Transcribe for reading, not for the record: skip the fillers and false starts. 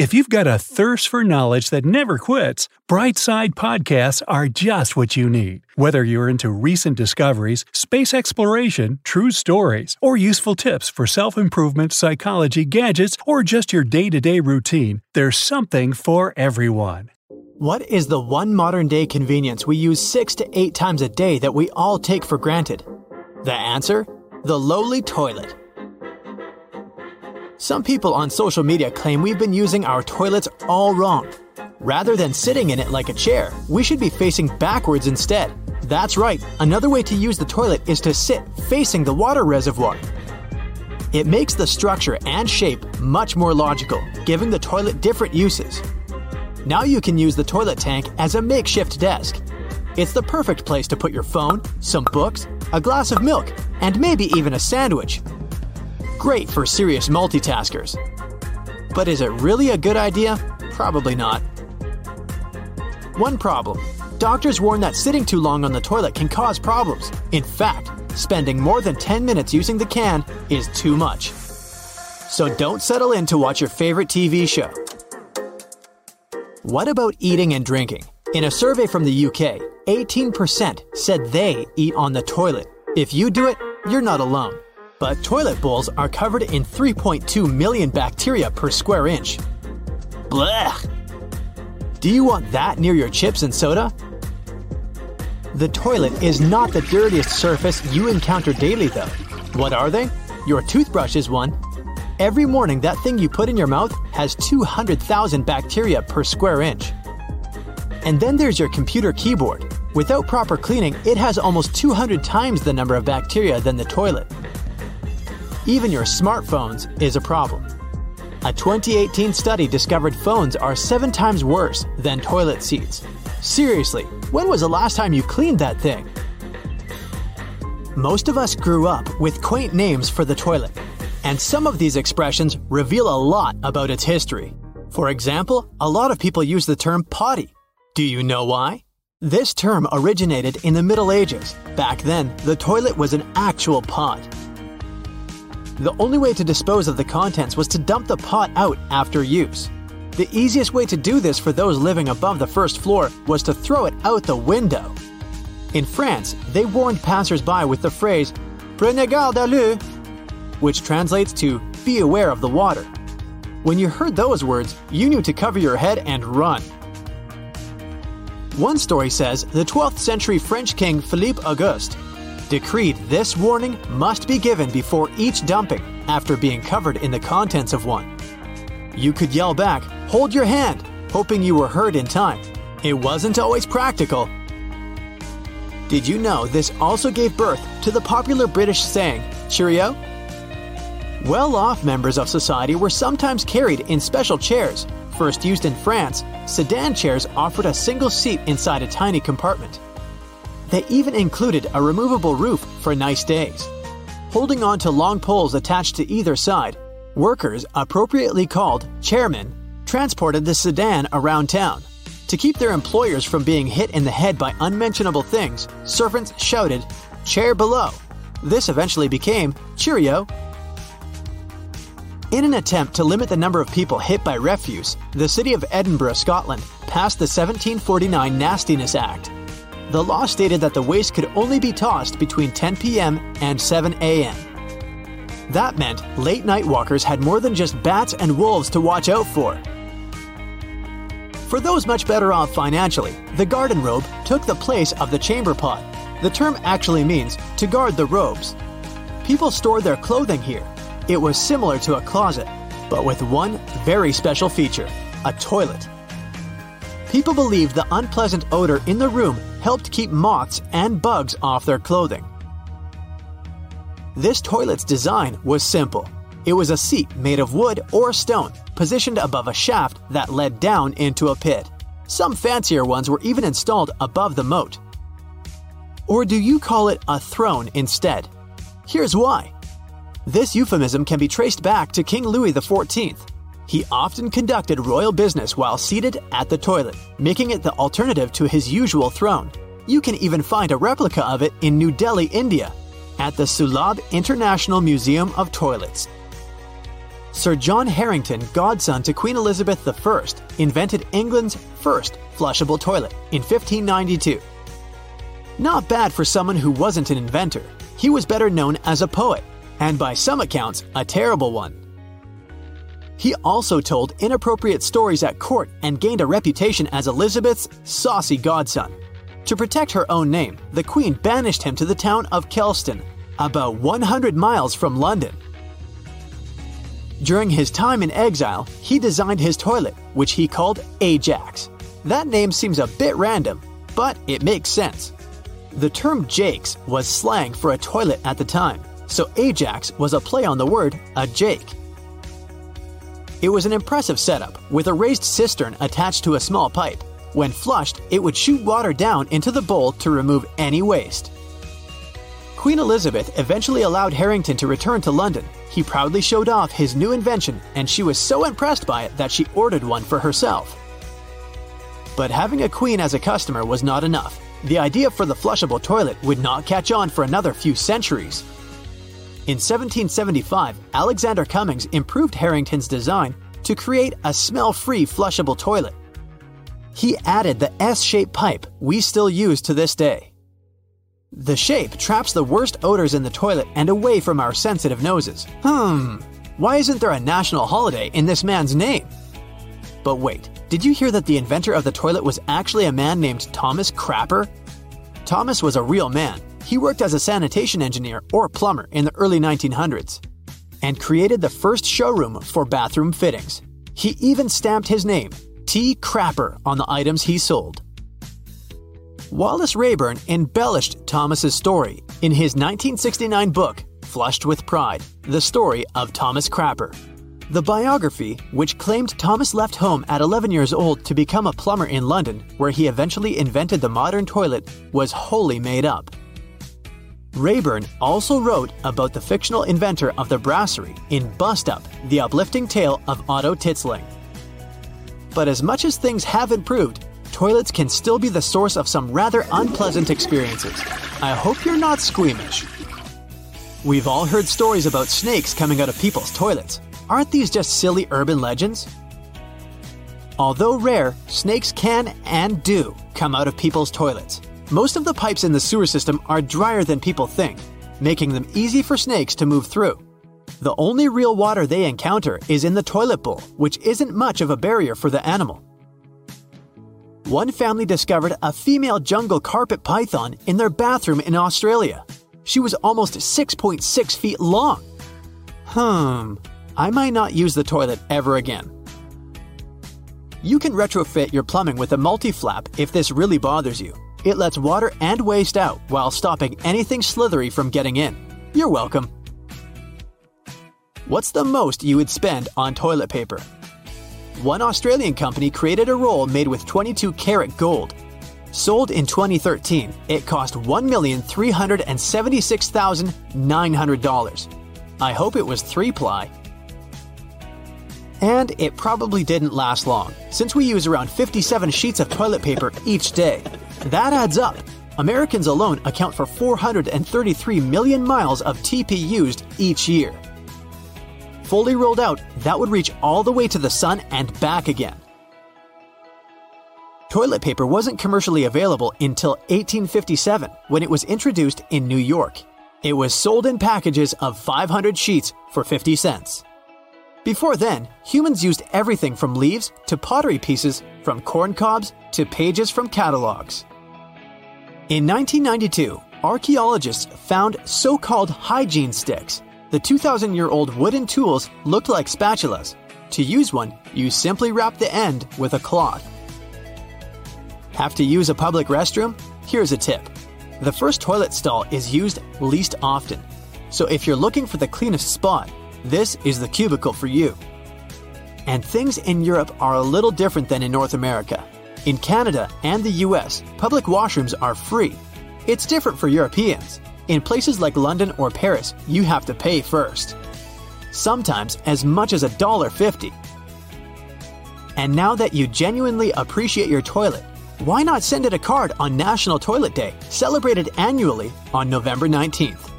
If you've got a thirst for knowledge that never quits, Bright Side podcasts are just what you need. Whether you're into recent discoveries, space exploration, true stories, or useful tips for self-improvement, psychology, gadgets, or just your day-to-day routine, there's something for everyone. What is the one modern-day convenience we use 6 to 8 times a day that we all take for granted? The answer? The lowly toilet. Some people on social media claim we've been using our toilets all wrong. Rather than sitting in it like a chair, we should be facing backwards instead. That's right, another way to use the toilet is to sit facing the water reservoir. It makes the structure and shape much more logical, giving the toilet different uses. Now you can use the toilet tank as a makeshift desk. It's the perfect place to put your phone, some books, a glass of milk, and maybe even a sandwich. Great for serious multitaskers. But is it really a good idea? Probably not. One problem. Doctors warn that sitting too long on the toilet can cause problems. In fact, spending more than 10 minutes using the can is too much. So don't settle in to watch your favorite TV show. What about eating and drinking? In a survey from the UK, 18% said they eat on the toilet. If you do it, you're not alone. But toilet bowls are covered in 3.2 million bacteria per square inch. Blech! Do you want that near your chips and soda? The toilet is not the dirtiest surface you encounter daily, though. What are they? Your toothbrush is one. Every morning, that thing you put in your mouth has 200,000 bacteria per square inch. And then there's your computer keyboard. Without proper cleaning, it has almost 200 times the number of bacteria than the toilet. Even your smartphones is a problem. A 2018 study discovered phones are 7 times worse than toilet seats. Seriously, when was the last time you cleaned that thing? Most of us grew up with quaint names for the toilet, and some of these expressions reveal a lot about its history. For example, a lot of people use the term potty. Do you know why? This term originated in the Middle Ages. Back then, the toilet was an actual pot. The only way to dispose of the contents was to dump the pot out after use. The easiest way to do this for those living above the first floor was to throw it out the window. In France, they warned passers-by with the phrase, "Prenez garde à l'eau," which translates to, "Be aware of the water." When you heard those words, you knew to cover your head and run. One story says the 12th century French king Philippe Auguste decreed this warning must be given before each dumping after being covered in the contents of one. You could yell back, "Hold your hand," hoping you were heard in time. It wasn't always practical. Did you know this also gave birth to the popular British saying, "Cheerio"? Well-off members of society were sometimes carried in special chairs. First used in France, sedan chairs offered a single seat inside a tiny compartment. They even included a removable roof for nice days. Holding on to long poles attached to either side, workers, appropriately called chairmen, transported the sedan around town. To keep their employers from being hit in the head by unmentionable things, servants shouted, "Chair below." This eventually became "Cheerio." In an attempt to limit the number of people hit by refuse, the city of Edinburgh, Scotland, passed the 1749 Nastiness Act. The law stated that the waste could only be tossed between 10 p.m. and 7 a.m. That meant late-night walkers had more than just bats and wolves to watch out for. For those much better off financially, the garden robe took the place of the chamber pot. The term actually means to guard the robes. People stored their clothing here. It was similar to a closet, but with one very special feature: a toilet. People believed the unpleasant odor in the room helped keep moths and bugs off their clothing. This toilet's design was simple. It was a seat made of wood or stone, positioned above a shaft that led down into a pit. Some fancier ones were even installed above the moat. Or do you call it a throne instead? Here's why. This euphemism can be traced back to King Louis XIV. He often conducted royal business while seated at the toilet, making it the alternative to his usual throne. You can even find a replica of it in New Delhi, India, at the Sulabh International Museum of Toilets. Sir John Harrington, godson to Queen Elizabeth I, invented England's first flushable toilet in 1592. Not bad for someone who wasn't an inventor. He was better known as a poet, and by some accounts, a terrible one. He also told inappropriate stories at court and gained a reputation as Elizabeth's saucy godson. To protect her own name, the Queen banished him to the town of Kelston, about 100 miles from London. During his time in exile, he designed his toilet, which he called Ajax. That name seems a bit random, but it makes sense. The term jakes was slang for a toilet at the time, so Ajax was a play on the word a jake. It was an impressive setup, with a raised cistern attached to a small pipe. When flushed, it would shoot water down into the bowl to remove any waste. Queen Elizabeth eventually allowed Harrington to return to London. He proudly showed off his new invention, and she was so impressed by it that she ordered one for herself. But having a queen as a customer was not enough. The idea for the flushable toilet would not catch on for another few centuries. In 1775, Alexander Cummings improved Harrington's design to create a smell-free flushable toilet. He added the S-shaped pipe we still use to this day. The shape traps the worst odors in the toilet and away from our sensitive noses. Why isn't there a national holiday in this man's name? But wait, did you hear that the inventor of the toilet was actually a man named Thomas Crapper? Thomas was a real man. He worked as a sanitation engineer or plumber in the early 1900s and created the first showroom for bathroom fittings. He even stamped his name, T. Crapper, on the items he sold. Wallace Rayburn embellished Thomas's story in his 1969 book, Flushed with Pride: The Story of Thomas Crapper. The biography, which claimed Thomas left home at 11 years old to become a plumber in London, where he eventually invented the modern toilet, was wholly made up. Rayburn also wrote about the fictional inventor of the brasserie in Bust Up: The Uplifting Tale of Otto Titzling. But as much as things have improved, toilets can still be the source of some rather unpleasant experiences. I hope you're not squeamish. We've all heard stories about snakes coming out of people's toilets. Aren't these just silly urban legends? Although rare, snakes can and do come out of people's toilets. Most of the pipes in the sewer system are drier than people think, making them easy for snakes to move through. The only real water they encounter is in the toilet bowl, which isn't much of a barrier for the animal. One family discovered a female jungle carpet python in their bathroom in Australia. She was almost 6.6 feet long. I might not use the toilet ever again. You can retrofit your plumbing with a multi-flap if this really bothers you. It lets water and waste out while stopping anything slithery from getting in. You're welcome. What's the most you would spend on toilet paper? One Australian company created a roll made with 22 karat gold. Sold in 2013, it cost $1,376,900. I hope it was 3-ply. And it probably didn't last long, since we use around 57 sheets of toilet paper each day. That adds up. Americans alone account for 433 million miles of TP used each year. Fully rolled out, that would reach all the way to the sun and back again. Toilet paper wasn't commercially available until 1857, when it was introduced in New York. It was sold in packages of 500 sheets for 50 cents. Before then, humans used everything from leaves to pottery pieces, from corn cobs to pages from catalogs. In 1992, archaeologists found so-called hygiene sticks. The 2,000-year-old wooden tools looked like spatulas. To use one, you simply wrap the end with a cloth. Have to use a public restroom? Here's a tip. The first toilet stall is used least often. So if you're looking for the cleanest spot, this is the cubicle for you. And things in Europe are a little different than in North America. In Canada and the US, public washrooms are free. It's different for Europeans. In places like London or Paris, you have to pay first. Sometimes as much as $1.50. And now that you genuinely appreciate your toilet, why not send it a card on National Toilet Day, celebrated annually on November 19th?